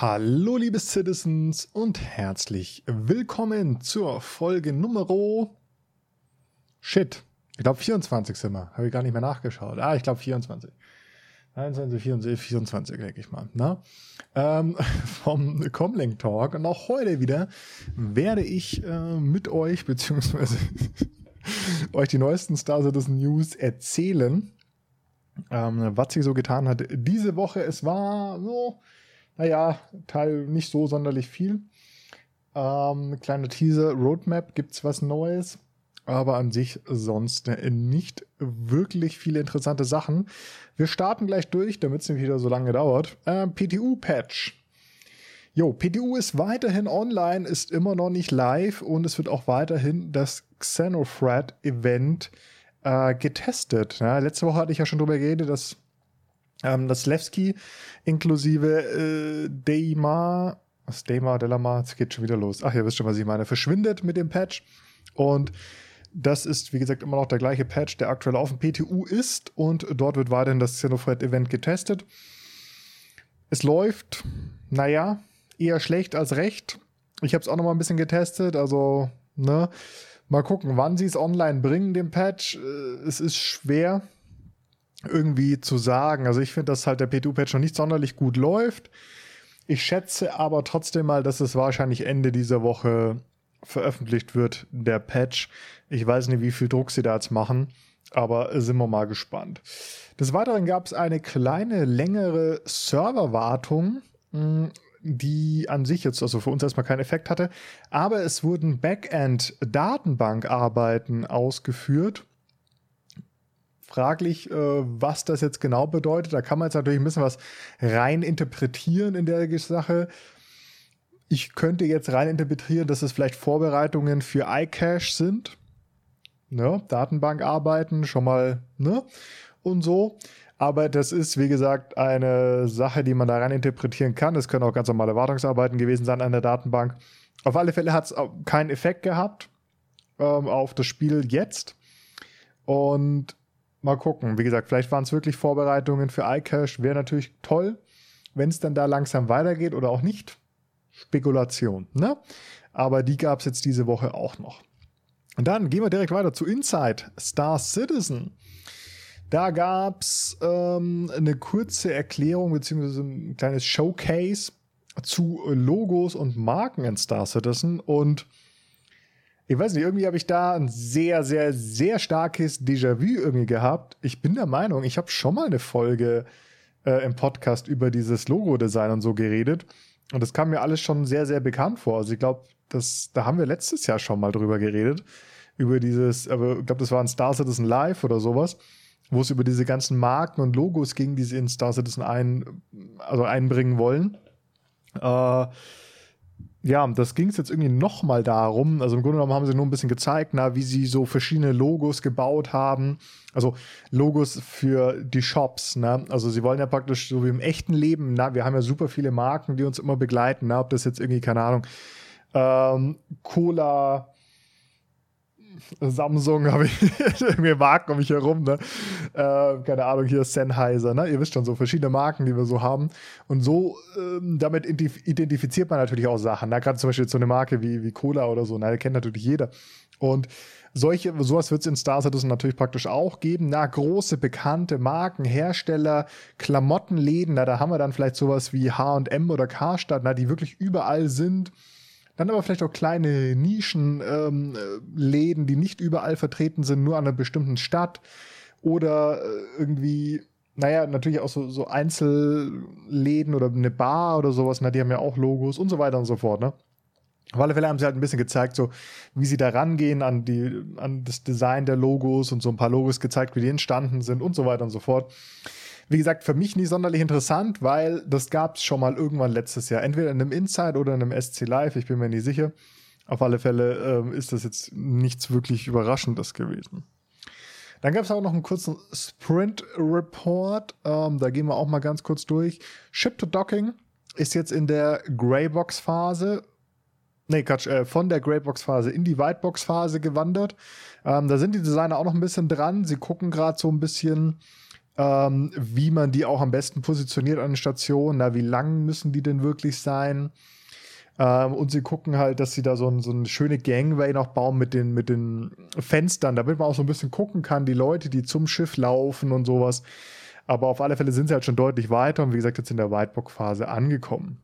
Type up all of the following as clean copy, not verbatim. Hallo liebe Citizens und herzlich willkommen zur Folge Numero... Shit, ich glaube 24 sind wir, habe ich gar nicht mehr nachgeschaut. Ah, ich glaube 24. 24, denke ich mal. Na? Vom Comlink-Talk. Und auch heute wieder werde ich mit euch, beziehungsweise euch die neuesten Star Citizen News erzählen, was sich so getan hat diese Woche. Es war so, naja, Teil nicht so sonderlich viel. Kleiner Teaser, Roadmap, gibt's was Neues? Aber an sich sonst nicht wirklich viele interessante Sachen. Wir starten gleich durch, damit es nicht wieder so lange dauert. PTU-Patch. Jo, PTU ist weiterhin online, ist immer noch nicht live und es wird auch weiterhin das Xenophrat-Event getestet. Ja, letzte Woche hatte ich ja schon drüber geredet, dass das Levski inklusive Deima, was Deima, Delamar, es geht schon wieder los. Ach, ihr wisst schon, was ich meine. Verschwindet mit dem Patch. Und das ist, wie gesagt, immer noch der gleiche Patch, der aktuell auf dem PTU ist. Und dort wird weiterhin das Xenofred-Event getestet. Es läuft, naja, eher schlecht als recht. Ich habe es auch noch mal ein bisschen getestet. Also, ne, mal gucken, wann sie es online bringen, den Patch. Es ist schwer irgendwie zu sagen. Also ich finde, dass halt der PTU-Patch noch nicht sonderlich gut läuft. Ich schätze aber trotzdem mal, dass es wahrscheinlich Ende dieser Woche veröffentlicht wird, der Patch. Ich weiß nicht, wie viel Druck sie da jetzt machen, aber sind wir mal gespannt. Des Weiteren gab es eine kleine, längere Serverwartung, die an sich jetzt also für uns erstmal keinen Effekt hatte, aber es wurden Backend-Datenbankarbeiten ausgeführt. Fraglich, was das jetzt genau bedeutet. Da kann man jetzt natürlich ein bisschen was rein interpretieren in der Sache. Ich könnte jetzt rein interpretieren, dass es vielleicht Vorbereitungen für iCash sind. Ne? Datenbankarbeiten, schon mal, ne? Und so. Aber das ist, wie gesagt, eine Sache, die man da rein interpretieren kann. Es können auch ganz normale Wartungsarbeiten gewesen sein an der Datenbank. Auf alle Fälle hat es keinen Effekt gehabt auf das Spiel jetzt. Und mal gucken. Wie gesagt, vielleicht waren es wirklich Vorbereitungen für iCash. Wäre natürlich toll, wenn es dann da langsam weitergeht oder auch nicht. Spekulation, ne? Aber die gab es jetzt diese Woche auch noch. Und dann gehen wir direkt weiter zu Inside Star Citizen. Da gab es eine kurze Erklärung bzw. ein kleines Showcase zu Logos und Marken in Star Citizen. Und ich weiß nicht, irgendwie habe ich da ein sehr, sehr, sehr starkes Déjà-vu irgendwie gehabt. Ich bin der Meinung, ich habe schon mal eine Folge im Podcast über dieses Logo-Design und so geredet. Und das kam mir alles schon sehr, sehr bekannt vor. Also ich glaube, da haben wir letztes Jahr schon mal drüber geredet, aber ich glaube, das war ein Star Citizen Live oder sowas, wo es über diese ganzen Marken und Logos ging, die sie in Star Citizen einbringen wollen. Ja, das ging es jetzt irgendwie nochmal darum. Also im Grunde genommen haben sie nur ein bisschen gezeigt, wie sie so verschiedene Logos gebaut haben. Also Logos für die Shops. Ne? Also sie wollen ja praktisch so wie im echten Leben, wir haben ja super viele Marken, die uns immer begleiten. Ob das jetzt irgendwie, keine Ahnung, Cola, Samsung, habe ich irgendwie Marken um mich herum. Ne? Keine Ahnung, hier Sennheiser. Ne? Ihr wisst schon, so verschiedene Marken, die wir so haben. Und so, damit identifiziert man natürlich auch Sachen. Gerade zum Beispiel so eine Marke wie Cola oder so. Die kennt natürlich jeder. Und sowas wird es in Star Citizen natürlich praktisch auch geben. Große, bekannte Marken, Hersteller, Klamottenläden. Da haben wir dann vielleicht sowas wie H&M oder Karstadt, die wirklich überall sind. Dann aber vielleicht auch kleine Nischenläden, die nicht überall vertreten sind, nur an einer bestimmten Stadt. Oder irgendwie, natürlich auch so Einzelläden oder eine Bar oder sowas. Die haben ja auch Logos und so weiter und so fort. Auf alle Fälle haben sie halt ein bisschen gezeigt, so wie sie da rangehen an das Design der Logos und so ein paar Logos gezeigt, wie die entstanden sind und so weiter und so fort. Wie gesagt, für mich nicht sonderlich interessant, weil das gab es schon mal irgendwann letztes Jahr. Entweder in einem Inside oder in einem SC Live, ich bin mir nicht sicher. Auf alle Fälle ist das jetzt nichts wirklich Überraschendes gewesen. Dann gab es auch noch einen kurzen Sprint-Report. Da gehen wir auch mal ganz kurz durch. Ship-to-Docking ist jetzt in der Greybox-Phase. Von der Greybox-Phase in die Whitebox-Phase gewandert. Da sind die Designer auch noch ein bisschen dran. Sie gucken gerade so ein bisschen... wie man die auch am besten positioniert an den Stationen, na, wie lang müssen die denn wirklich sein? Und sie gucken halt, dass sie da so eine schöne Gangway noch bauen mit den Fenstern, damit man auch so ein bisschen gucken kann, die Leute, die zum Schiff laufen und sowas. Aber auf alle Fälle sind sie halt schon deutlich weiter und wie gesagt, jetzt in der Whitebox-Phase angekommen.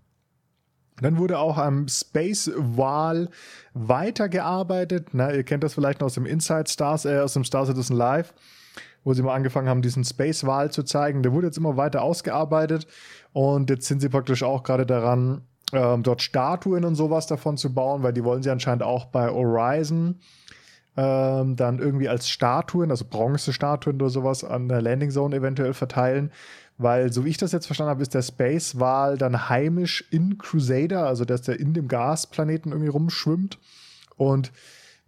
Dann wurde auch am Space Wall weitergearbeitet. Na, ihr kennt das vielleicht noch aus dem Inside Stars, aus dem Star Citizen Live, wo sie mal angefangen haben, diesen Space Wall zu zeigen. Der wurde jetzt immer weiter ausgearbeitet und jetzt sind sie praktisch auch gerade daran, dort Statuen und sowas davon zu bauen, weil die wollen sie anscheinend auch bei Horizon dann irgendwie als Statuen, also Bronzestatuen oder sowas an der Landing Zone eventuell verteilen, weil so wie ich das jetzt verstanden habe, ist der Space Wal dann heimisch in Crusader, also dass der in dem Gasplaneten irgendwie rumschwimmt und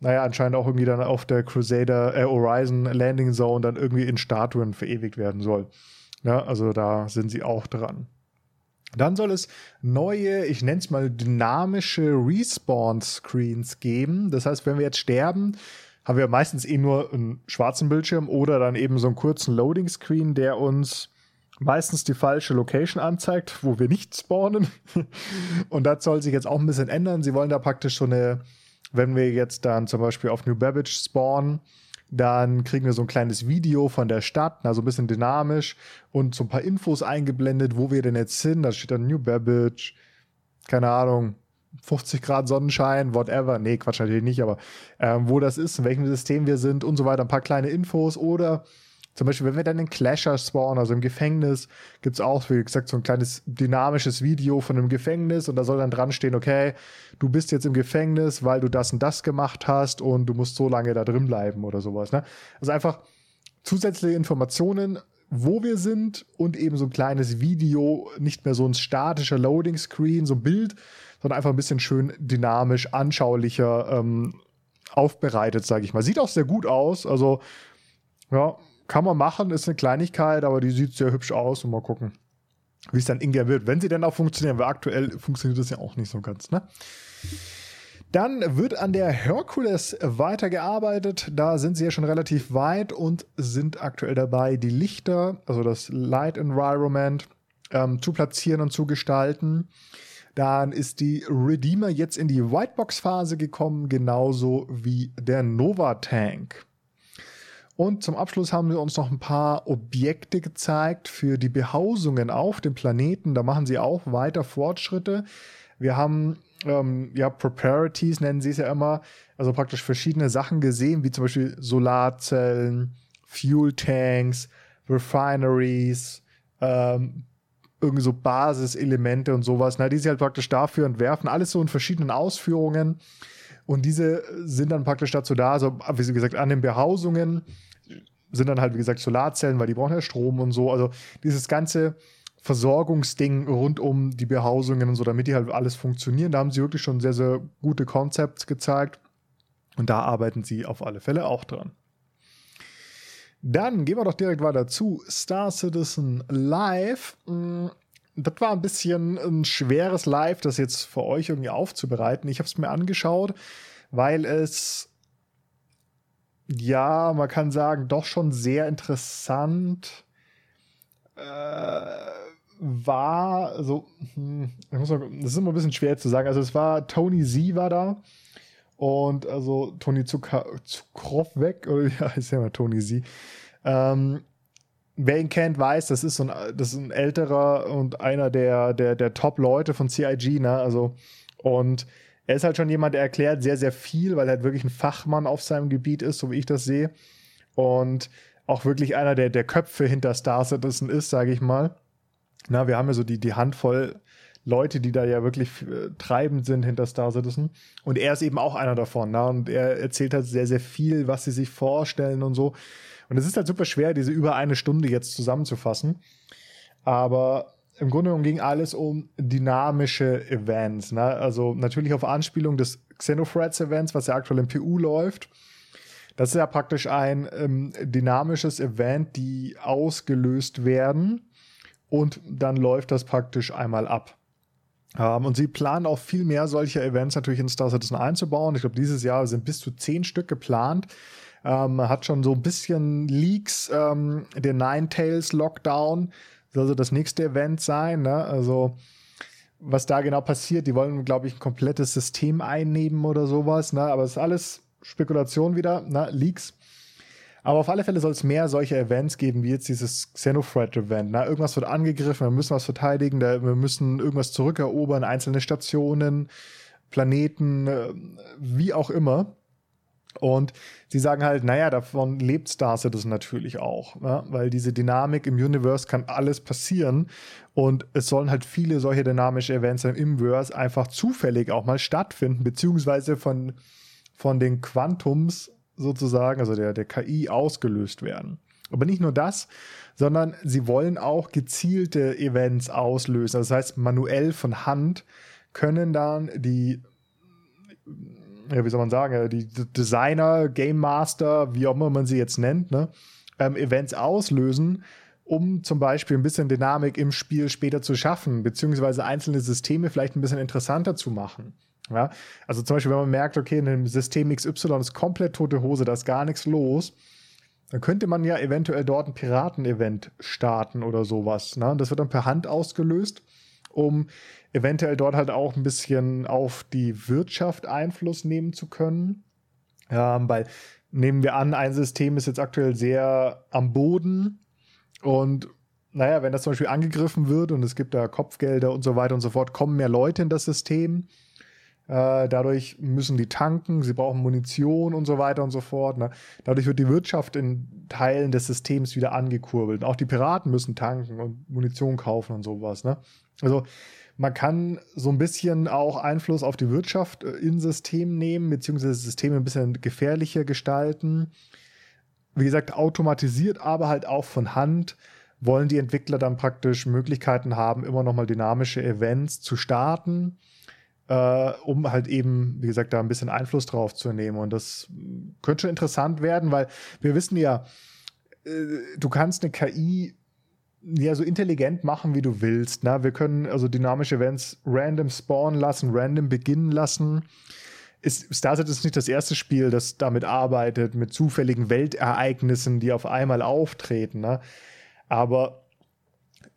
naja, anscheinend auch irgendwie dann auf der Crusader Horizon Landing Zone dann irgendwie in Statuen verewigt werden soll. Ja, also da sind sie auch dran. Dann soll es neue, ich nenne es mal dynamische Respawn-Screens geben. Das heißt, wenn wir jetzt sterben, haben wir meistens nur einen schwarzen Bildschirm oder dann eben so einen kurzen Loading-Screen, der uns meistens die falsche Location anzeigt, wo wir nicht spawnen. Und das soll sich jetzt auch ein bisschen ändern. Sie wollen da praktisch so eine, wenn wir jetzt dann zum Beispiel auf New Babbage spawnen, dann kriegen wir so ein kleines Video von der Stadt, also ein bisschen dynamisch und so ein paar Infos eingeblendet, wo wir denn jetzt sind. Da steht dann New Babbage, keine Ahnung, 50 Grad Sonnenschein, whatever. Nee, Quatsch, natürlich nicht, aber wo das ist, in welchem System wir sind und so weiter. Ein paar kleine Infos oder zum Beispiel, wenn wir dann den Klescher spawnen, also im Gefängnis, gibt es auch, wie gesagt, so ein kleines dynamisches Video von einem Gefängnis und da soll dann dran stehen, okay, du bist jetzt im Gefängnis, weil du das und das gemacht hast und du musst so lange da drin bleiben oder sowas. Ne? Also einfach zusätzliche Informationen, wo wir sind und eben so ein kleines Video, nicht mehr so ein statischer Loading-Screen, so ein Bild, sondern einfach ein bisschen schön dynamisch, anschaulicher aufbereitet, sage ich mal. Sieht auch sehr gut aus, also ja, kann man machen, ist eine Kleinigkeit, aber die sieht sehr hübsch aus und mal gucken, wie es dann in der wird. Wenn sie denn auch funktionieren, weil aktuell funktioniert das ja auch nicht so ganz, ne? Dann wird an der Hercules weitergearbeitet. Da sind sie ja schon relativ weit und sind aktuell dabei, die Lichter, also das Light Environment, zu platzieren und zu gestalten. Dann ist die Redeemer jetzt in die Whitebox-Phase gekommen, genauso wie der Nova Tank. Und zum Abschluss haben wir uns noch ein paar Objekte gezeigt für die Behausungen auf dem Planeten. Da machen sie auch weiter Fortschritte. Wir haben Properties, nennen sie es ja immer, also praktisch verschiedene Sachen gesehen, wie zum Beispiel Solarzellen, Fuel Tanks, Refineries, irgendwie so Basiselemente und sowas. Na, die sind halt praktisch dafür und werfen alles so in verschiedenen Ausführungen. Und diese sind dann praktisch dazu da, also wie gesagt, an den Behausungen sind dann halt, wie gesagt, Solarzellen, weil die brauchen ja Strom und so. Also dieses ganze Versorgungsding rund um die Behausungen und so, damit die halt alles funktionieren. Da haben sie wirklich schon sehr, sehr gute Konzepte gezeigt. Und da arbeiten sie auf alle Fälle auch dran. Dann gehen wir doch direkt weiter zu Star Citizen Live. Das war ein bisschen ein schweres Live, das jetzt für euch irgendwie aufzubereiten. Ich habe es mir angeschaut, weil es, ja, man kann sagen, doch schon sehr interessant war. Also, das ist immer ein bisschen schwer zu sagen. Also es war, Tony Z war da und also Tony Zuckerow weg, oder ja, ist ja mal Tony Z. Wer ihn kennt, weiß, das ist ein älterer und einer der Top-Leute von CIG, ne? Also, und er ist halt schon jemand, der erklärt sehr, sehr viel, weil er halt wirklich ein Fachmann auf seinem Gebiet ist, so wie ich das sehe. Und auch wirklich einer der Köpfe hinter Star Citizen ist, sage ich mal. Na, wir haben ja so die Handvoll Leute, die da ja wirklich treibend sind hinter Star Citizen. Und er ist eben auch einer davon, ne? Und er erzählt halt sehr, sehr viel, was sie sich vorstellen und so. Und es ist halt super schwer, diese über eine Stunde jetzt zusammenzufassen. Aber im Grunde genommen ging alles um dynamische Events, ne? Also natürlich auf Anspielung des Xenophrat-Events, was ja aktuell im PU läuft. Das ist ja praktisch ein dynamisches Event, die ausgelöst werden. Und dann läuft das praktisch einmal ab. Und sie planen auch viel mehr solcher Events natürlich in Star Citizen einzubauen. Ich glaube, dieses Jahr sind bis zu 10 Stück geplant. hat schon so ein bisschen Leaks, der Nine-Tails-Lockdown soll so das nächste Event sein, ne? Also was da genau passiert, die wollen, glaube ich, ein komplettes System einnehmen oder sowas, ne? Aber es ist alles Spekulation wieder, ne? Leaks. Aber auf alle Fälle soll es mehr solche Events geben, wie jetzt dieses Xenophrat-Event. Ne? Irgendwas wird angegriffen, wir müssen was verteidigen, wir müssen irgendwas zurückerobern, einzelne Stationen, Planeten, wie auch immer. Und sie sagen halt, naja, davon lebt Star Citizen natürlich auch, ne? Weil diese Dynamik im Universe kann alles passieren und es sollen halt viele solche dynamische Events im Inverse einfach zufällig auch mal stattfinden, beziehungsweise von den Quantums sozusagen, also der KI ausgelöst werden. Aber nicht nur das, sondern sie wollen auch gezielte Events auslösen. Das heißt, manuell von Hand können dann die, ja, wie soll man sagen, die Designer, Game Master, wie auch immer man sie jetzt nennt, ne, Events auslösen, um zum Beispiel ein bisschen Dynamik im Spiel später zu schaffen, beziehungsweise einzelne Systeme vielleicht ein bisschen interessanter zu machen. Ja? Also zum Beispiel, wenn man merkt, okay, in einem System XY ist komplett tote Hose, da ist gar nichts los, dann könnte man ja eventuell dort ein Piraten-Event starten oder sowas. Ne? Und das wird dann per Hand ausgelöst, um eventuell dort halt auch ein bisschen auf die Wirtschaft Einfluss nehmen zu können. Weil, nehmen wir an, ein System ist jetzt aktuell sehr am Boden und naja, wenn das zum Beispiel angegriffen wird und es gibt da Kopfgelder und so weiter und so fort, kommen mehr Leute in das System. Dadurch müssen die tanken, sie brauchen Munition und so weiter und so fort. Ne? Dadurch wird die Wirtschaft in Teilen des Systems wieder angekurbelt. Auch die Piraten müssen tanken und Munition kaufen und sowas. Ne? Also man kann so ein bisschen auch Einfluss auf die Wirtschaft in Systemen nehmen, beziehungsweise Systeme ein bisschen gefährlicher gestalten. Wie gesagt, automatisiert, aber halt auch von Hand wollen die Entwickler dann praktisch Möglichkeiten haben, immer nochmal dynamische Events zu starten, um halt eben, wie gesagt, da ein bisschen Einfluss drauf zu nehmen. Und das könnte schon interessant werden, weil wir wissen ja, du kannst eine KI ja so intelligent machen, wie du willst. Ne? Wir können also dynamische Events random spawnen lassen, random beginnen lassen. Star Citizen ist nicht das erste Spiel, das damit arbeitet, mit zufälligen Weltereignissen, die auf einmal auftreten. Ne? Aber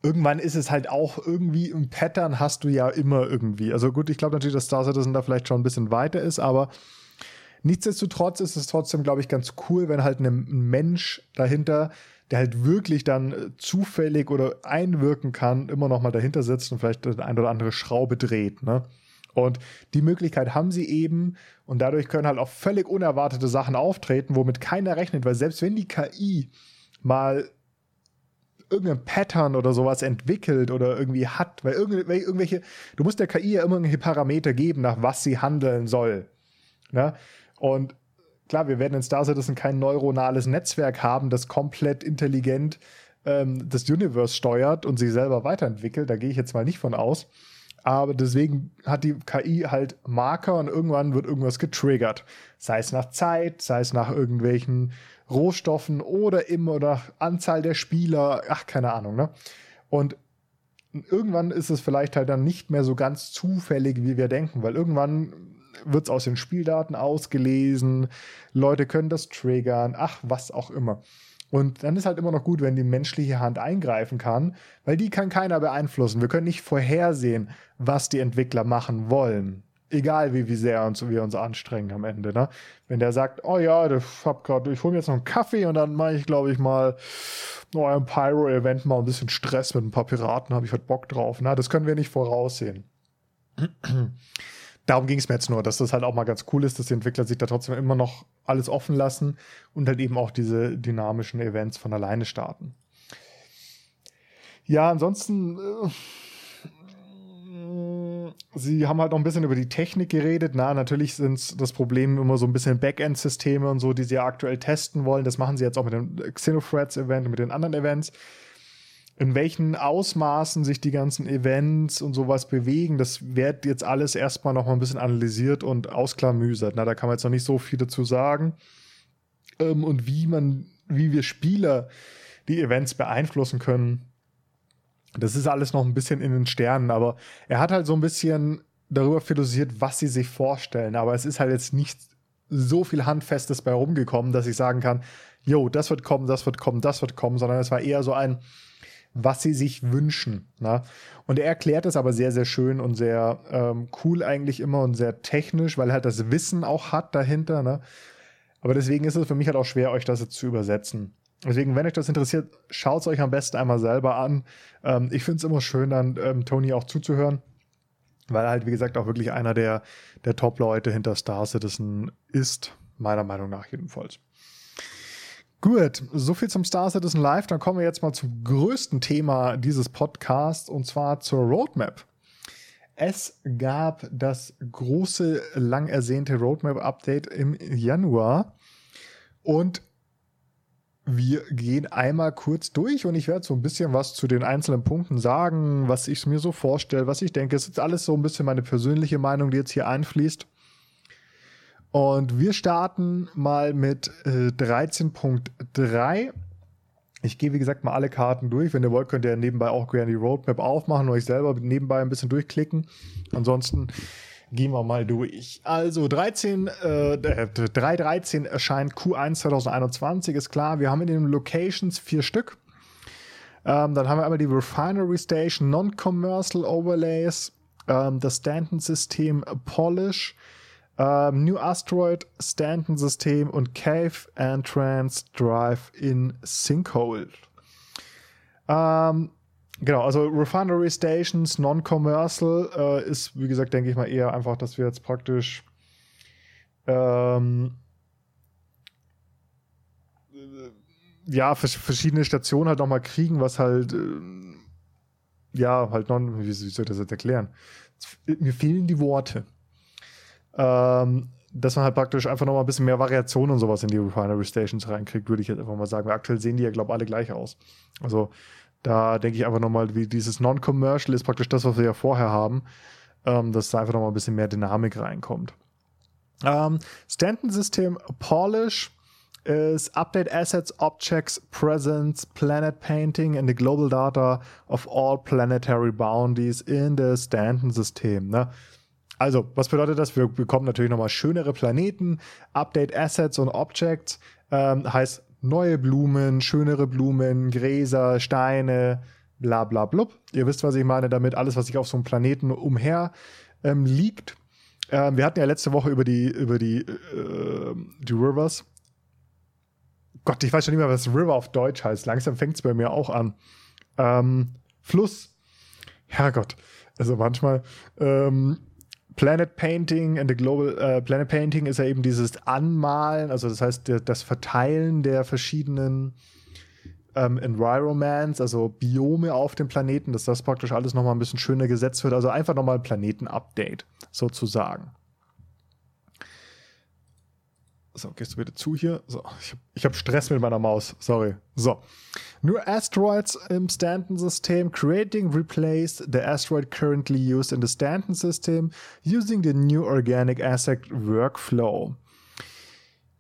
irgendwann ist es halt auch irgendwie ein Pattern, hast du ja immer irgendwie. Also gut, ich glaube natürlich, dass Star Citizen da vielleicht schon ein bisschen weiter ist, aber nichtsdestotrotz ist es trotzdem, glaube ich, ganz cool, wenn halt ein Mensch dahinter, der halt wirklich dann zufällig oder einwirken kann, immer noch mal dahinter sitzt und vielleicht eine oder andere Schraube dreht, ne? Und die Möglichkeit haben sie eben und dadurch können halt auch völlig unerwartete Sachen auftreten, womit keiner rechnet, weil selbst wenn die KI mal irgendein Pattern oder sowas entwickelt oder irgendwie hat, weil irgendwelche, du musst der KI ja immer irgendwelche Parameter geben, nach was sie handeln soll. Ne? Und klar, wir werden in Star Citizen kein neuronales Netzwerk haben, das komplett intelligent das Universe steuert und sich selber weiterentwickelt, da gehe ich jetzt mal nicht von aus, aber deswegen hat die KI halt Marker und irgendwann wird irgendwas getriggert, sei es nach Zeit, sei es nach irgendwelchen Rohstoffen oder immer nach Anzahl der Spieler, ach, keine Ahnung, ne? Und irgendwann ist es vielleicht halt dann nicht mehr so ganz zufällig, wie wir denken, weil irgendwann wird es aus den Spieldaten ausgelesen, Leute können das triggern, ach, was auch immer. Und dann ist halt immer noch gut, wenn die menschliche Hand eingreifen kann, weil die kann keiner beeinflussen. Wir können nicht vorhersehen, was die Entwickler machen wollen. Egal, wie sehr wir uns anstrengen am Ende. Ne? Wenn der sagt, oh ja, ich hole mir jetzt noch einen Kaffee und dann mache ich, glaube ich, mal ein Pyro-Event, mal ein bisschen Stress mit ein paar Piraten, habe ich halt Bock drauf. Na, das können wir nicht voraussehen. Darum ging es mir jetzt nur, dass das halt auch mal ganz cool ist, dass die Entwickler sich da trotzdem immer noch alles offen lassen und halt eben auch diese dynamischen Events von alleine starten. Ja, ansonsten sie haben halt noch ein bisschen über die Technik geredet. Na, natürlich sind das Problem immer so ein bisschen Backend-Systeme und so, die sie ja aktuell testen wollen. Das machen sie jetzt auch mit dem Xenofreds-Event und mit den anderen Events. In welchen Ausmaßen sich die ganzen Events und sowas bewegen, das wird jetzt alles erstmal noch mal ein bisschen analysiert und ausklamüsert. Na, da kann man jetzt noch nicht so viel dazu sagen. Und wie wir Spieler die Events beeinflussen können, das ist alles noch ein bisschen in den Sternen. Aber er hat halt so ein bisschen darüber philosophiert, was sie sich vorstellen. Aber es ist halt jetzt nicht so viel Handfestes bei rumgekommen, dass ich sagen kann, jo, das wird kommen, das wird kommen, das wird kommen, sondern es war eher so ein, was sie sich wünschen. Ne? Und er erklärt es aber sehr, sehr schön und sehr cool eigentlich immer und sehr technisch, weil er halt das Wissen auch hat dahinter. Ne? Aber deswegen ist es für mich halt auch schwer, euch das jetzt zu übersetzen. Deswegen, wenn euch das interessiert, schaut es euch am besten einmal selber an. Ich finde es immer schön, dann Tony auch zuzuhören, weil er halt, wie gesagt, auch wirklich einer der Top-Leute hinter Star Citizen ist, meiner Meinung nach jedenfalls. Gut, soviel zum Star Citizen Live. Dann kommen wir jetzt mal zum größten Thema dieses Podcasts, und zwar zur Roadmap. Es gab das große, lang ersehnte Roadmap-Update im Januar und wir gehen einmal kurz durch und ich werde so ein bisschen was zu den einzelnen Punkten sagen, was ich mir so vorstelle, was ich denke. Es ist alles so ein bisschen meine persönliche Meinung, die jetzt hier einfließt. Und wir starten mal mit 13.3. Ich gehe, wie gesagt, mal alle Karten durch. Wenn ihr wollt, könnt ihr nebenbei auch gerne die Roadmap aufmachen und euch selber nebenbei ein bisschen durchklicken. Ansonsten gehen wir mal durch. Also 3.13 erscheint Q1 2021, ist klar. Wir haben in den Locations 4 Stück. Dann haben wir einmal die Refinery Station, Non-Commercial Overlays, das Stanton System Polish, New Asteroid, Stanton System und Cave Entrance Drive in Sinkhole. Genau, also Refinery Stations, Non-Commercial ist, wie gesagt, denke ich mal eher einfach, dass wir jetzt praktisch ja, verschiedene Stationen halt nochmal kriegen, was halt ja, halt wie soll ich das jetzt erklären? Mir fehlen die Worte. Dass man halt praktisch einfach nochmal ein bisschen mehr Variation und sowas in die Refinery Stations reinkriegt, würde ich jetzt einfach mal sagen. Weil aktuell sehen die ja, glaube ich, alle gleich aus. Also da denke ich einfach nochmal, wie dieses Non-Commercial ist praktisch das, was wir ja vorher haben, dass da einfach nochmal ein bisschen mehr Dynamik reinkommt. Stanton System Polish ist Update Assets, Objects, Presence, Planet Painting and the Global Data of all Planetary Boundaries in the Stanton System. Ne? Also, was bedeutet das? Wir bekommen natürlich nochmal schönere Planeten, Update Assets und Objects, heißt neue Blumen, schönere Blumen, Gräser, Steine, bla bla blub. Ihr wisst, was ich meine damit, alles, was sich auf so einem Planeten umher liegt. Wir hatten ja letzte Woche über die Rivers. Gott, ich weiß schon nicht mehr, was River auf Deutsch heißt. Langsam fängt es bei mir auch an. Fluss. Herrgott. Also manchmal... Planet Painting and the Global Planet Painting ist ja eben dieses Anmalen, also das heißt das Verteilen der verschiedenen Environments, also Biome auf dem Planeten, dass das praktisch alles nochmal ein bisschen schöner gesetzt wird, also einfach nochmal ein Planeten-Update sozusagen. So, gehst du bitte zu hier? So, ich hab Stress mit meiner Maus, sorry. So. New Asteroids im Stanton-System. Creating, replace the asteroid currently used in the Stanton-System using the new organic asset workflow.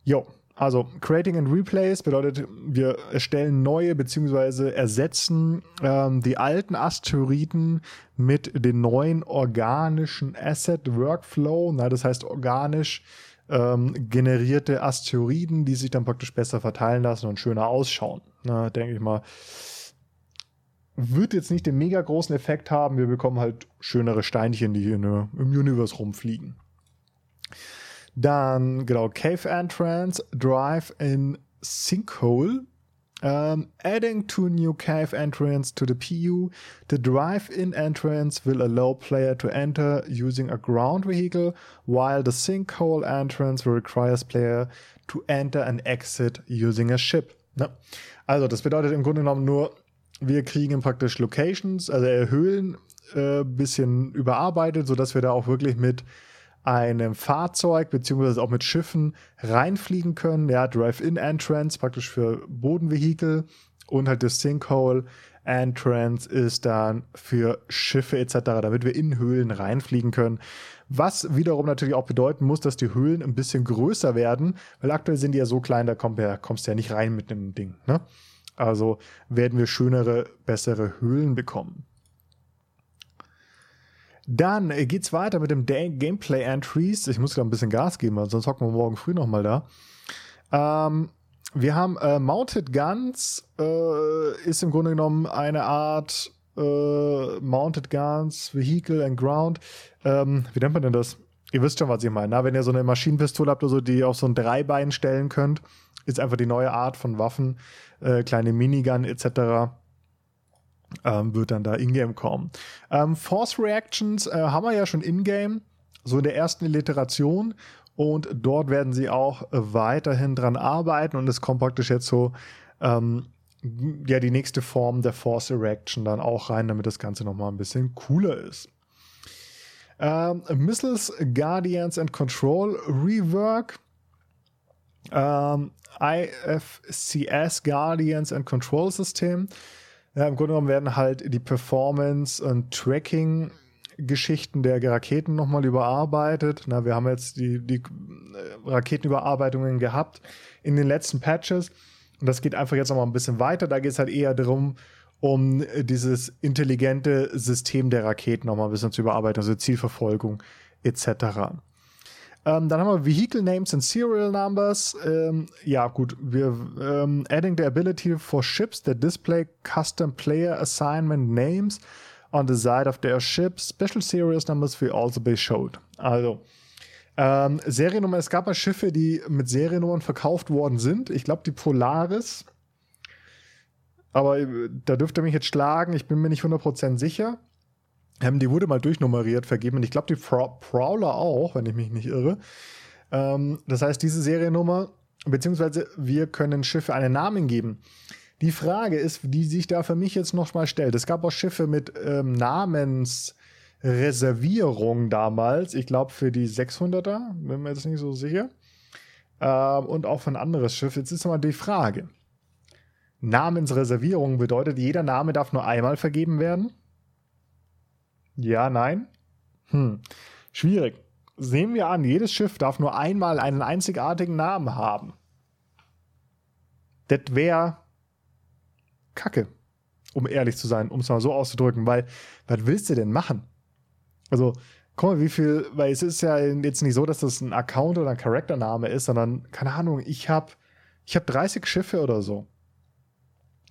Jo, also creating and replace bedeutet, wir erstellen neue bzw. ersetzen die alten Asteroiden mit den neuen organischen Asset Workflow. Na, das heißt organisch generierte Asteroiden, die sich dann praktisch besser verteilen lassen und schöner ausschauen. Na, denke ich mal, wird jetzt nicht den mega großen Effekt haben. Wir bekommen halt schönere Steinchen, die hier im Universe rumfliegen. Dann, genau, Cave Entrance Drive in Sinkhole. Adding two new cave entrance to the PU. The drive-in entrance will allow player to enter using a ground vehicle, while the sinkhole entrance requires player to enter and exit using a ship. Ne? Also das bedeutet im Grunde genommen nur, wir kriegen praktisch Locations, also Höhlen ein bisschen überarbeitet, sodass wir da auch wirklich mit einem Fahrzeug beziehungsweise auch mit Schiffen reinfliegen können. Ja, Drive-In-Entrance praktisch für Bodenvehikel und halt das Sinkhole-Entrance ist dann für Schiffe etc., damit wir in Höhlen reinfliegen können. Was wiederum natürlich auch bedeuten muss, dass die Höhlen ein bisschen größer werden, weil aktuell sind die ja so klein, da kommst du ja nicht rein mit einem Ding. Ne? Also werden wir schönere, bessere Höhlen bekommen. Dann geht's weiter mit dem Gameplay-Entries. Ich muss gerade ein bisschen Gas geben, weil sonst hocken wir morgen früh nochmal da. Wir haben Mounted Guns, ist im Grunde genommen eine Art Mounted Guns, Vehicle and Ground. Wie nennt man denn das? Ihr wisst schon, was ich meine. Na? Wenn ihr so eine Maschinenpistole habt, also, die ihr auf so ein Dreibein stellen könnt, ist einfach die neue Art von Waffen, kleine Minigun etc., wird dann da in-game kommen. Force Reactions haben wir ja schon in-game, so in der ersten Alliteration. Und dort werden sie auch weiterhin dran arbeiten. Und es kommt praktisch jetzt so ja, die nächste Form der Force Reaction dann auch rein, damit das Ganze nochmal ein bisschen cooler ist. Missiles, Guardians and Control Rework. IFCS, Guardians and Control System. Ja, im Grunde genommen werden halt die Performance- und Tracking-Geschichten der Raketen nochmal überarbeitet. Na, wir haben jetzt die Raketenüberarbeitungen gehabt in den letzten Patches. Und das geht einfach jetzt nochmal ein bisschen weiter. Da geht es halt eher darum, um dieses intelligente System der Raketen nochmal ein bisschen zu überarbeiten. Also Zielverfolgung etc. Dann haben wir Vehicle Names and Serial Numbers. Ja, gut. Wir adding the ability for ships that display custom player assignment names on the side of their ships. Special serial numbers will also be showed. Also, Seriennummern. Es gab mal Schiffe, die mit Seriennummern verkauft worden sind. Ich glaube, die Polaris. Aber da dürft ihr mich jetzt schlagen. Ich bin mir nicht 100% sicher. Die wurde mal durchnummeriert vergeben und ich glaube die Prowler auch, wenn ich mich nicht irre. Das heißt, diese Seriennummer, beziehungsweise wir können Schiffe einen Namen geben. Die Frage ist, die sich da für mich jetzt nochmal stellt. Es gab auch Schiffe mit Namensreservierung damals, ich glaube für die 600er, bin mir jetzt nicht so sicher. Und auch für ein anderes Schiff. Jetzt ist nochmal die Frage. Namensreservierung bedeutet, jeder Name darf nur einmal vergeben werden. Ja, nein? Schwierig. Sehen wir an, jedes Schiff darf nur einmal einen einzigartigen Namen haben. Das wäre Kacke, um ehrlich zu sein, um es mal so auszudrücken, weil, was willst du denn machen? Also, guck mal, wie viel, weil es ist ja jetzt nicht so, dass das ein Account oder ein Charaktername ist, sondern, keine Ahnung, ich hab 30 Schiffe oder so.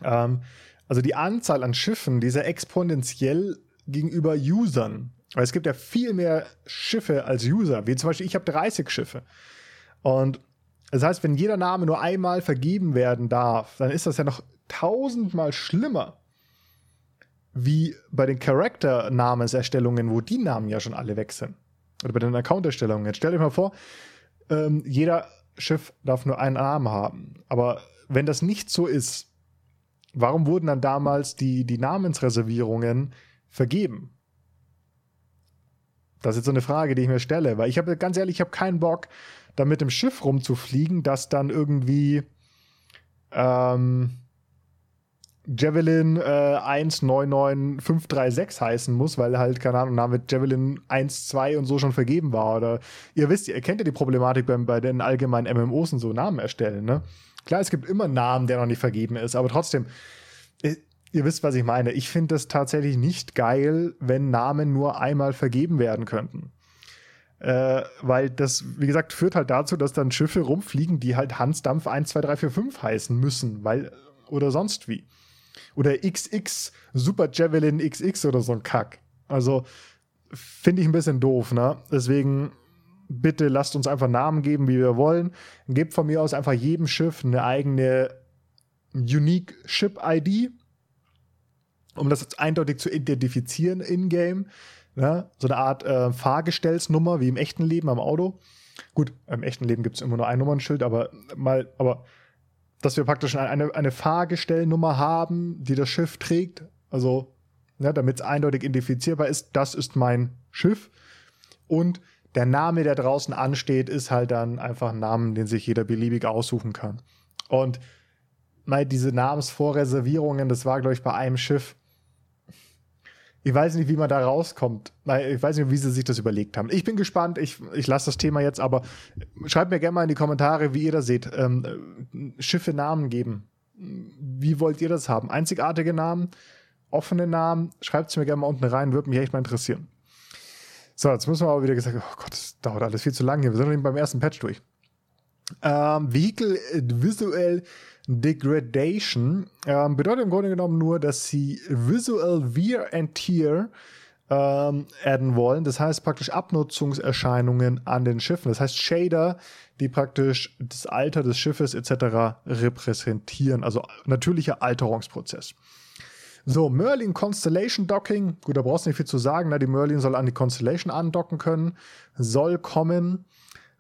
Also die Anzahl an Schiffen, die ist ja exponentiell gegenüber Usern. Weil es gibt ja viel mehr Schiffe als User. Wie zum Beispiel, ich habe 30 Schiffe. Und das heißt, wenn jeder Name nur einmal vergeben werden darf, dann ist das ja noch 1000-mal schlimmer wie bei den Charakternameserstellungen, wo die Namen ja schon alle weg sind. Oder bei den Account-Erstellungen. Jetzt stellt euch mal vor, jeder Schiff darf nur einen Namen haben. Aber wenn das nicht so ist, warum wurden dann damals die Namensreservierungen vergeben? Das ist jetzt so eine Frage, die ich mir stelle, weil ich habe, ganz ehrlich, ich habe keinen Bock, da mit dem Schiff rumzufliegen, das dann irgendwie Javelin 199536 heißen muss, weil halt, keine Ahnung, Name Javelin 12 und so schon vergeben war. Oder ihr wisst, ihr kennt ja die Problematik bei den allgemeinen MMOs und so Namen erstellen, ne? Klar, es gibt immer einen Namen, der noch nicht vergeben ist, aber trotzdem. Ihr wisst, was ich meine. Ich finde das tatsächlich nicht geil, wenn Namen nur einmal vergeben werden könnten. Weil das, wie gesagt, führt halt dazu, dass dann Schiffe rumfliegen, die halt Hansdampf 12345 heißen müssen, weil, oder sonst wie. Oder XX, Super Javelin XX oder so ein Kack. Also, finde ich ein bisschen doof, ne? Deswegen, bitte lasst uns einfach Namen geben, wie wir wollen. Gebt von mir aus einfach jedem Schiff eine eigene Unique Ship ID, um das jetzt eindeutig zu identifizieren in-game. Ne? So eine Art Fahrgestellsnummer, wie im echten Leben am Auto. Gut, im echten Leben gibt es immer nur ein Nummernschild, aber dass wir praktisch eine Fahrgestellnummer haben, die das Schiff trägt, also ne, damit es eindeutig identifizierbar ist, das ist mein Schiff. Und der Name, der draußen ansteht, ist halt dann einfach ein Name, den sich jeder beliebig aussuchen kann. Und mal diese Namensvorreservierungen, das war, glaube ich, bei einem Schiff. Ich weiß nicht, wie man da rauskommt. Ich weiß nicht, wie sie sich das überlegt haben. Ich bin gespannt. Ich lasse das Thema jetzt, aber schreibt mir gerne mal in die Kommentare, wie ihr das seht. Schiffe Namen geben. Wie wollt ihr das haben? Einzigartige Namen? Offene Namen? Schreibt es mir gerne mal unten rein. Würde mich echt mal interessieren. So, jetzt müssen wir aber wieder gesagt, oh Gott, das dauert alles viel zu lange hier. Wir sind noch eben beim ersten Patch durch. Vehicle Visual Degradation bedeutet im Grunde genommen nur, dass sie Visual Wear and Tear adden wollen. Das heißt praktisch Abnutzungserscheinungen an den Schiffen. Das heißt Shader, die praktisch das Alter des Schiffes etc. repräsentieren. Also natürlicher Alterungsprozess. So, Merlin Constellation Docking. Gut, da brauchst du nicht viel zu sagen. Ne? Die Merlin soll an die Constellation andocken können. Soll kommen.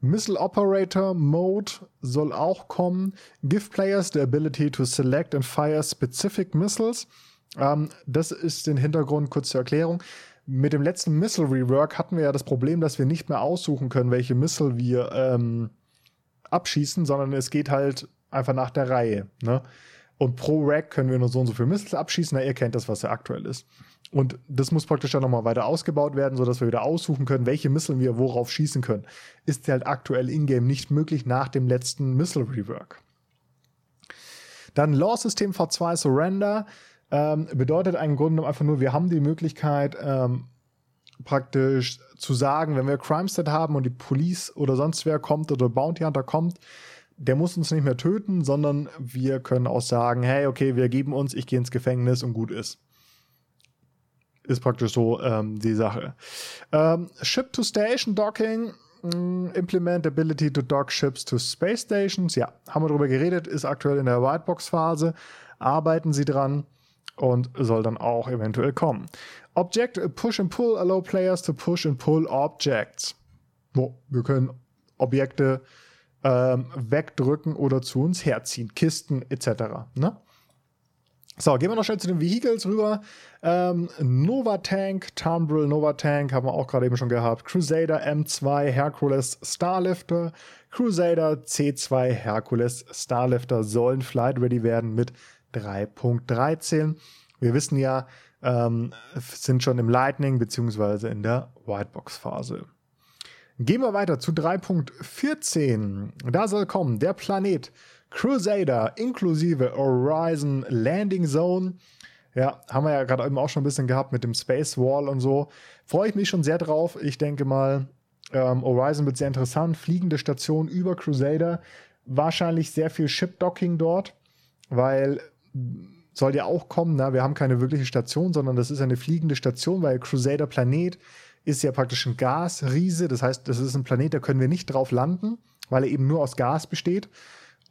Missile Operator Mode soll auch kommen. Give players the ability to select and fire specific missiles. Das ist den Hintergrund, kurz zur Erklärung. Mit dem letzten Missile Rework hatten wir ja das Problem, dass wir nicht mehr aussuchen können, welche Missile wir abschießen, sondern es geht halt einfach nach der Reihe. Ne? Und pro Rack können wir nur so und so viele Missiles abschießen. Na, ihr kennt das, was ja aktuell ist. Und das muss praktisch dann nochmal weiter ausgebaut werden, sodass wir wieder aussuchen können, welche Missile wir worauf schießen können. Ist halt aktuell in-game nicht möglich nach dem letzten Missile-Rework. Dann Law-System V2 Surrender. Bedeutet im Grunde genommen einfach nur, wir haben die Möglichkeit, praktisch zu sagen, wenn wir Crime-Stat haben und die Police oder sonst wer kommt oder Bounty Hunter kommt, der muss uns nicht mehr töten, sondern wir können auch sagen, hey, okay, wir geben uns, ich gehe ins Gefängnis und gut ist. Ist praktisch so die Sache. Ship-to-Station-Docking, implement ability to dock ships to space stations. Ja, haben wir drüber geredet, ist aktuell in der Whitebox-Phase. Arbeiten sie dran und soll dann auch eventuell kommen. Object Push and Pull, allow players to push and pull objects. Wo wir können Objekte wegdrücken oder zu uns herziehen. Kisten etc. Ne? So, gehen wir noch schnell zu den Vehicles rüber. Nova Tank, Tumbril Nova Tank, haben wir auch gerade eben schon gehabt. Crusader M2, Hercules Starlifter. Crusader C2, Hercules Starlifter sollen Flight Ready werden mit 3.13. Wir wissen ja, sind schon im Lightning bzw. in der Whitebox-Phase. Gehen wir weiter zu 3.14. Da soll kommen der Planet Crusader inklusive Horizon Landing Zone. Ja, haben wir ja gerade eben auch schon ein bisschen gehabt mit dem Space Wall und so. Freue ich mich schon sehr drauf. Ich denke mal, Horizon wird sehr interessant. Fliegende Station über Crusader. Wahrscheinlich sehr viel Ship-Docking dort, weil soll ja auch kommen. Na, wir haben keine wirkliche Station, sondern das ist eine fliegende Station, weil Crusader Planet ist ja praktisch ein Gasriese. Das heißt, das ist ein Planet, da können wir nicht drauf landen, weil er eben nur aus Gas besteht.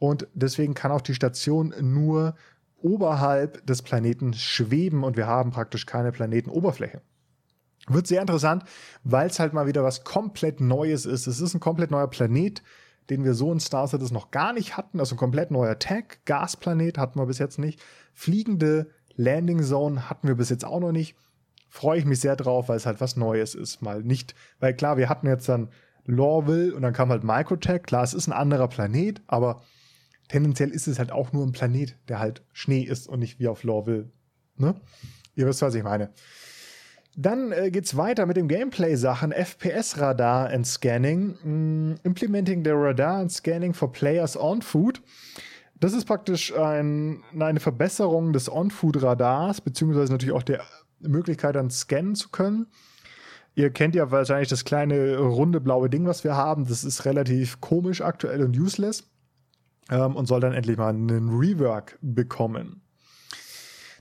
Und deswegen kann auch die Station nur oberhalb des Planeten schweben und wir haben praktisch keine Planetenoberfläche. Wird sehr interessant, weil es halt mal wieder was komplett Neues ist. Es ist ein komplett neuer Planet, den wir so in Star Citizen noch gar nicht hatten. Also ein komplett neuer Tag. Gasplanet hatten wir bis jetzt nicht. Fliegende Landing Zone hatten wir bis jetzt auch noch nicht. Freue ich mich sehr drauf, weil es halt was Neues ist. Mal nicht, weil klar, wir hatten jetzt dann Lorville und dann kam halt Microtech. Klar, es ist ein anderer Planet, aber tendenziell ist es halt auch nur ein Planet, der halt Schnee ist und nicht wie auf Lorville. Ne? Ihr wisst, was ich meine. Dann geht's weiter mit dem Gameplay-Sachen. FPS-Radar and Scanning. Implementing the Radar and Scanning for Players on Foot. Das ist praktisch eine Verbesserung des On-Foot-Radars, beziehungsweise natürlich auch der Möglichkeit, dann scannen zu können. Ihr kennt ja wahrscheinlich das kleine runde blaue Ding, was wir haben. Das ist relativ komisch aktuell und useless und soll dann endlich mal einen Rework bekommen.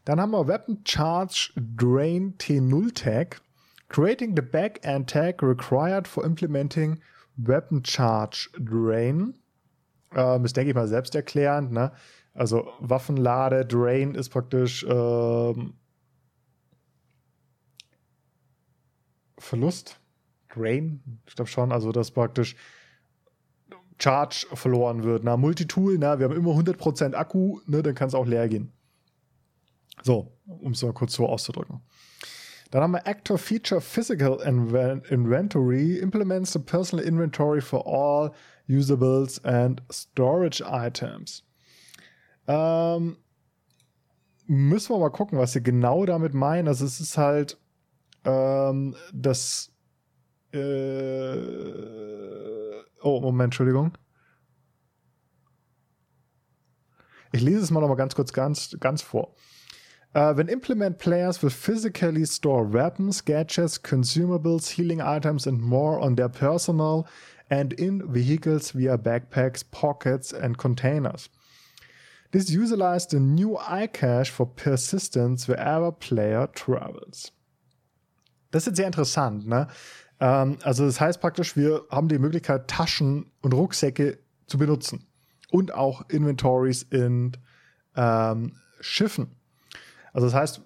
Dann haben wir Weapon Charge Drain T0 Tag. Creating the Backend Tag required for implementing Weapon Charge Drain. Das denke ich mal selbsterklärend. Ne? Also Waffenlade, Drain ist praktisch Verlust? Drain? Ich glaube schon. Also dass praktisch Charge verloren wird. Na, Multitool, na, wir haben immer 100% Akku, ne, dann kann es auch leer gehen. So, um es mal kurz so auszudrücken. Dann haben wir Actor Feature Physical Inventory implements the personal inventory for all usables and storage items. Müssen wir mal gucken, was sie genau damit meinen. Also es ist halt das oh, Moment, Entschuldigung. Ich lese es mal noch mal ganz kurz ganz vor. When Implement players will physically store weapons, gadgets, consumables, healing items and more on their personnel and in vehicles via backpacks, pockets and containers. This utilized the new iCash for persistence wherever player travels. Das ist jetzt sehr interessant, ne? Also das heißt praktisch, wir haben die Möglichkeit, Taschen und Rucksäcke zu benutzen und auch Inventories in Schiffen. Also das heißt,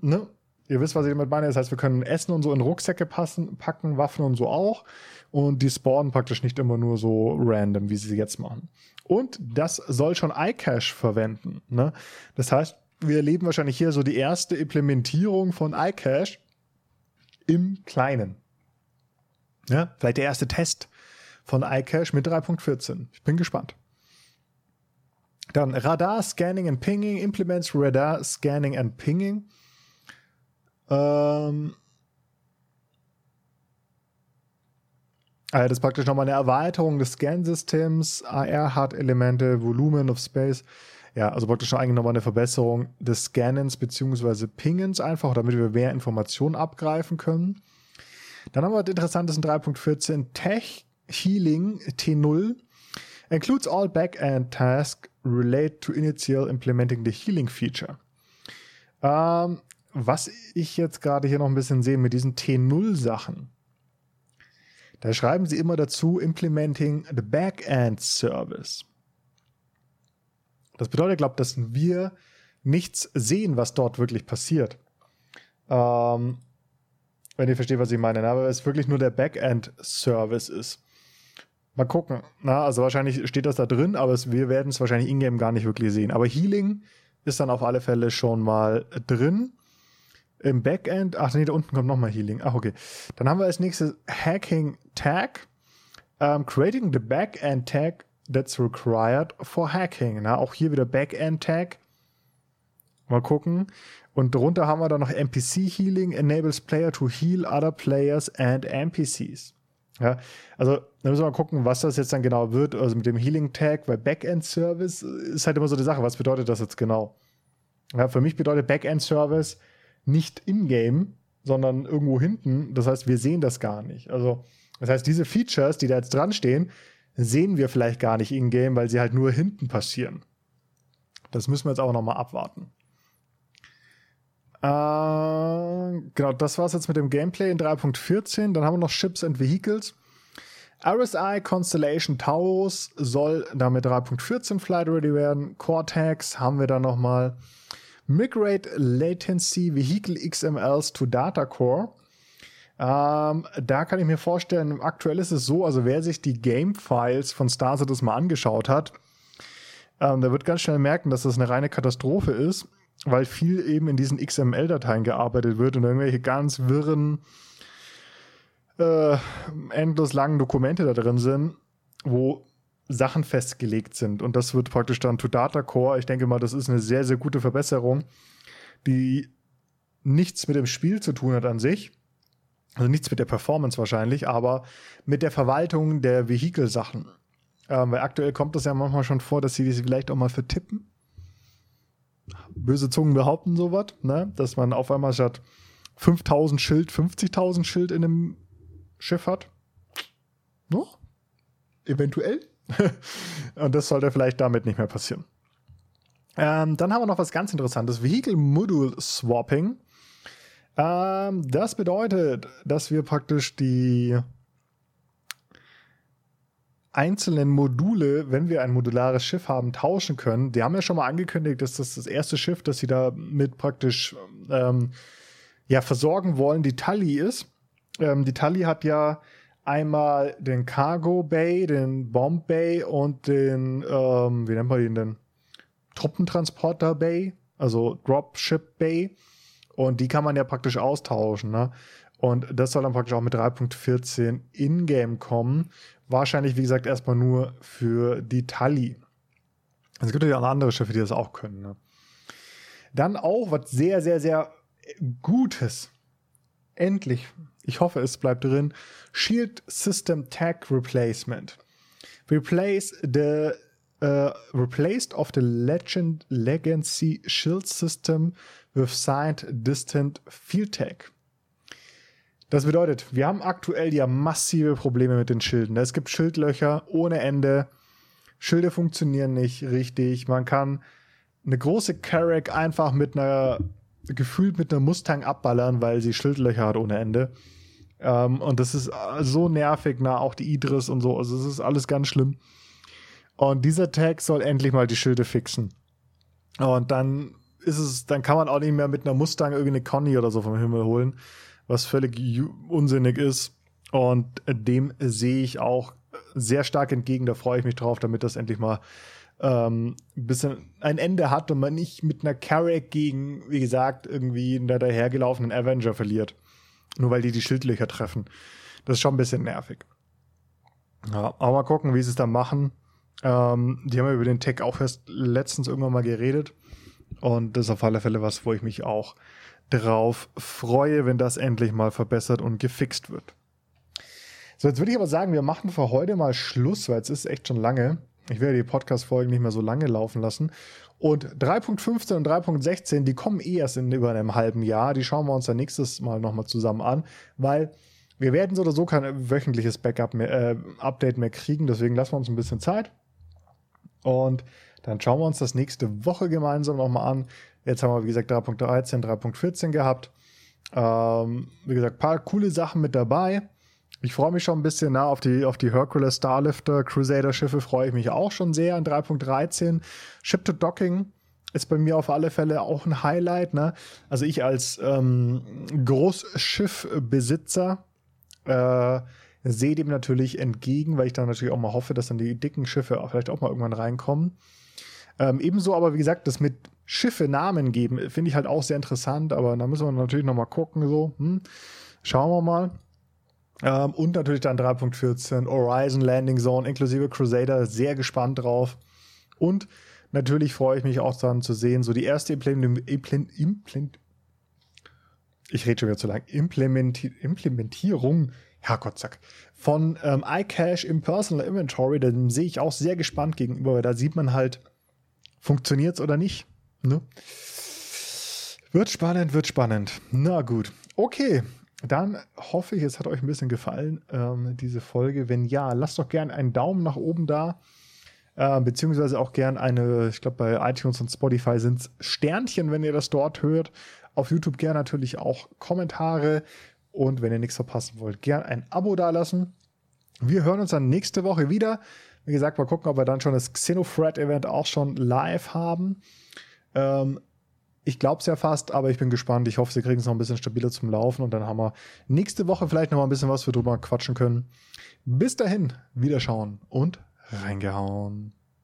ne, ihr wisst, was ich damit meine. Das heißt, wir können Essen und so in Rucksäcke packen, Waffen und so auch. Und die spawnen praktisch nicht immer nur so random, wie sie jetzt machen. Und das soll schon iCash verwenden. Ne? Das heißt, wir erleben wahrscheinlich hier so die erste Implementierung von iCash im Kleinen. Ja, vielleicht der erste Test von iCash mit 3.14. Ich bin gespannt. Dann Radar, Scanning and Pinging. Implements Radar, Scanning and Pinging. Also das ist praktisch nochmal eine Erweiterung des Scan-Systems. AR hat Elemente, Volumen of Space. Ja, also praktisch eigentlich nochmal eine Verbesserung des Scannens bzw. Pingens einfach, damit wir mehr Informationen abgreifen können. Dann haben wir das Interessantes in 3.14. Tech Healing T0 includes all back-end tasks related to initial implementing the healing feature. Was ich jetzt gerade hier noch ein bisschen sehe mit diesen T0-Sachen. Da schreiben sie immer dazu implementing the back-end service. Das bedeutet, glaube ich, dass wir nichts sehen, was dort wirklich passiert. Wenn ihr versteht, was ich meine. Aber es wirklich nur der Backend-Service ist. Mal gucken. Na, also wahrscheinlich steht das da drin, aber wir werden es wahrscheinlich in-game gar nicht wirklich sehen. Aber Healing ist dann auf alle Fälle schon mal drin. Im Backend, ach nee, da unten kommt nochmal Healing. Ach, okay. Dann haben wir als nächstes Hacking Tag. Creating the Backend Tag that's required for Hacking. Na, auch hier wieder Backend Tag. Mal gucken. Und drunter haben wir dann noch NPC Healing, enables player to heal other players and NPCs. Ja, also da müssen wir mal gucken, was das jetzt dann genau wird, also mit dem Healing Tag, weil Backend Service ist halt immer so die Sache, was bedeutet das jetzt genau? Ja, für mich bedeutet Backend Service nicht in-game, sondern irgendwo hinten, das heißt, wir sehen das gar nicht. Also das heißt, diese Features, die da jetzt dran stehen, sehen wir vielleicht gar nicht in-game, weil sie halt nur hinten passieren. Das müssen wir jetzt auch nochmal abwarten. Genau, das war's jetzt mit dem Gameplay in 3.14. Dann haben wir noch Ships and Vehicles. RSI Constellation Taurus soll damit 3.14 Flight Ready werden. Cortex haben wir dann nochmal. Migrate Latency Vehicle XMLs to Data Core. Da kann ich mir vorstellen, aktuell ist es so, also wer sich die Game-Files von Star Citizen mal angeschaut hat, der wird ganz schnell merken, dass das eine reine Katastrophe ist. Weil viel eben in diesen XML-Dateien gearbeitet wird und irgendwelche ganz wirren, endlos langen Dokumente da drin sind, wo Sachen festgelegt sind. Und das wird praktisch dann to Data Core. Ich denke mal, das ist eine sehr, sehr gute Verbesserung, die nichts mit dem Spiel zu tun hat an sich. Also nichts mit der Performance wahrscheinlich, aber mit der Verwaltung der Vehikelsachen. Weil aktuell kommt das ja manchmal schon vor, dass sie diese vielleicht auch mal vertippen. Böse Zungen behaupten sowas, ne? Dass man auf einmal statt 5.000 Schild 50.000 Schild in einem Schiff hat. Noch? Eventuell. Und das sollte vielleicht damit nicht mehr passieren. Dann haben wir noch was ganz Interessantes. Vehicle Module Swapping. Das bedeutet, dass wir praktisch die einzelnen Module, wenn wir ein modulares Schiff haben, tauschen können. Die haben ja schon mal angekündigt, dass das erste Schiff, das sie da mit praktisch versorgen wollen, die Tully ist. Die Tully hat ja einmal den Cargo Bay, den Bomb Bay und den, wie nennt man den denn? Truppentransporter Bay, also Dropship Bay. Und die kann man ja praktisch austauschen, ne? Und das soll dann praktisch auch mit 3.14 in-game kommen. Wahrscheinlich, wie gesagt, erstmal nur für die Tully. Es gibt ja auch andere Schiffe, die das auch können. Ne? Dann auch was sehr, sehr, sehr Gutes. Endlich. Ich hoffe, es bleibt drin. Shield System Tag Replacement. Replaced of the Legacy Shield System with Signed Distant Field Tag. Das bedeutet, wir haben aktuell ja massive Probleme mit den Schilden. Es gibt Schildlöcher ohne Ende. Schilde funktionieren nicht richtig. Man kann eine große Carrack einfach gefühlt mit einer Mustang abballern, weil sie Schildlöcher hat ohne Ende. Und das ist so nervig, auch die Idris und so. Also es ist alles ganz schlimm. Und dieser Tag soll endlich mal die Schilde fixen. Und dann kann man auch nicht mehr mit einer Mustang irgendeine Conny oder so vom Himmel holen, was völlig unsinnig ist. Und dem sehe ich auch sehr stark entgegen. Da freue ich mich drauf, damit das endlich mal ein bisschen ein Ende hat und man nicht mit einer Carrack gegen, wie gesagt, irgendwie einen dahergelaufenen Avenger verliert. Nur weil die Schildlöcher treffen. Das ist schon ein bisschen nervig. Ja, aber mal gucken, wie sie es dann machen. Die haben ja über den Tech auch erst letztens irgendwann mal geredet. Und das ist auf alle Fälle was, wo ich mich auch drauf freue, wenn das endlich mal verbessert und gefixt wird. So, jetzt würde ich aber sagen, wir machen für heute mal Schluss, weil es ist echt schon lange. Ich werde die Podcast-Folgen nicht mehr so lange laufen lassen. Und 3.15 und 3.16, die kommen erst in über einem halben Jahr. Die schauen wir uns dann nächstes Mal nochmal zusammen an, weil wir werden so oder so kein wöchentliches Backup-Update mehr kriegen. Deswegen lassen wir uns ein bisschen Zeit. Und dann schauen wir uns das nächste Woche gemeinsam nochmal an. Jetzt haben wir, wie gesagt, 3.13, 3.14 gehabt. Wie gesagt, ein paar coole Sachen mit dabei. Ich freue mich schon ein bisschen auf die Hercules Starlifter Crusader Schiffe freue ich mich auch schon sehr an 3.13. Ship to Docking ist bei mir auf alle Fälle auch ein Highlight. Ne? Also ich als Großschiffbesitzer sehe dem natürlich entgegen, weil ich dann natürlich auch mal hoffe, dass dann die dicken Schiffe auch vielleicht auch mal irgendwann reinkommen. Ebenso aber, wie gesagt, das mit Schiffe Namen geben, finde ich halt auch sehr interessant, aber da müssen wir natürlich nochmal gucken. So. Schauen wir mal. Und natürlich dann 3.14, Horizon Landing Zone, inklusive Crusader, sehr gespannt drauf. Und natürlich freue ich mich auch dann zu sehen, so die erste Implementierung, Herrgottsack, von iCash im Personal Inventory, dem sehe ich auch sehr gespannt gegenüber, weil da sieht man halt, funktioniert's oder nicht. Ne? Wird spannend. Na gut, okay. Dann hoffe ich, es hat euch ein bisschen gefallen, diese Folge. Wenn ja, lasst doch gerne einen Daumen nach oben da, beziehungsweise auch gerne ich glaube bei iTunes und Spotify sind es Sternchen, wenn ihr das dort hört. Auf YouTube gerne natürlich auch Kommentare und wenn ihr nichts verpassen wollt, gerne ein Abo dalassen. Wir hören uns dann nächste Woche wieder. Wie gesagt, mal gucken, ob wir dann schon das Xenophrat-Event auch schon live haben. Ich glaube es ja fast, aber ich bin gespannt. Ich hoffe, sie kriegen es noch ein bisschen stabiler zum Laufen und dann haben wir nächste Woche vielleicht noch mal ein bisschen was, wir drüber quatschen können. Bis dahin, wiederschauen und reingehauen.